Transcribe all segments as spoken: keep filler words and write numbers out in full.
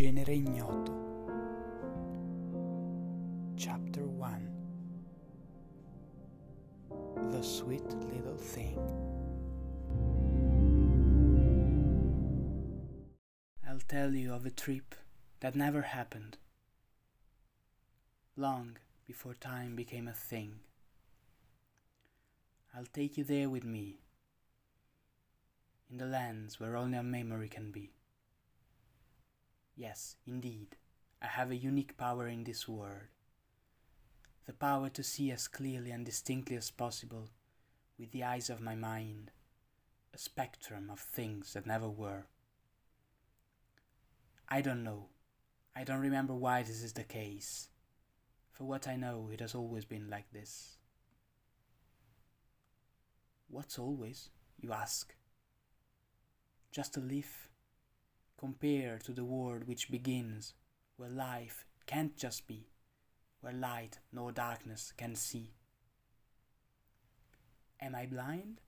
Genere Ignoto. Chapter one. The Sweet Little Thing. I'll tell you of a trip that never happened. Long before time became a thing. I'll take you there with me, in the lands where only a memory can be. Yes, indeed, I have a unique power in this world. The power to see as clearly and distinctly as possible with the eyes of my mind, a spectrum of things that never were. I don't know. I don't remember why this is the case. For what I know, it has always been like this. What's always, you ask? Just a leaf, compared to the world which begins, where life can't just be, where light nor darkness can see. Am I blind?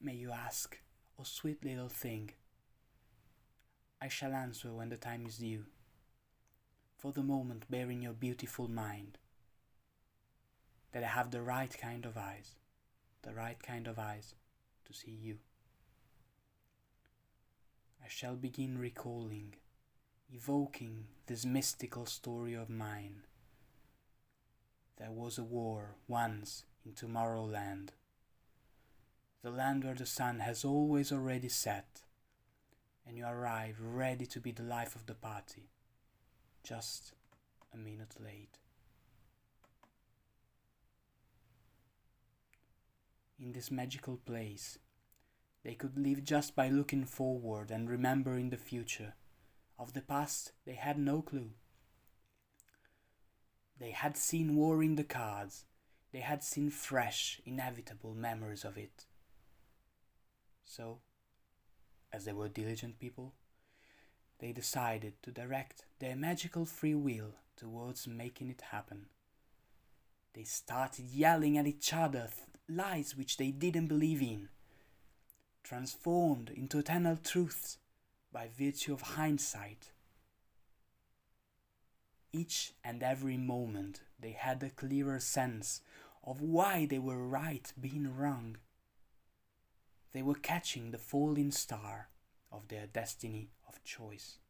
May you ask, O sweet little thing. I shall answer when the time is due, for the moment bear in your beautiful mind that I have the right kind of eyes, the right kind of eyes to see you. I shall begin recalling, evoking this mystical story of mine. There was a war once in Tomorrowland, the land where the sun has always already set, and you arrive ready to be the life of the party, just a minute late. In this magical place, they could live just by looking forward and remembering the future. Of the past, they had no clue. They had seen war in the cards. They had seen fresh, inevitable memories of it. So, as they were diligent people, they decided to direct their magical free will towards making it happen. They started yelling at each other lies which they didn't believe in, transformed into eternal truths by virtue of hindsight. Each and every moment they had a clearer sense of why they were right being wrong. They were catching the falling star of their destiny of choice.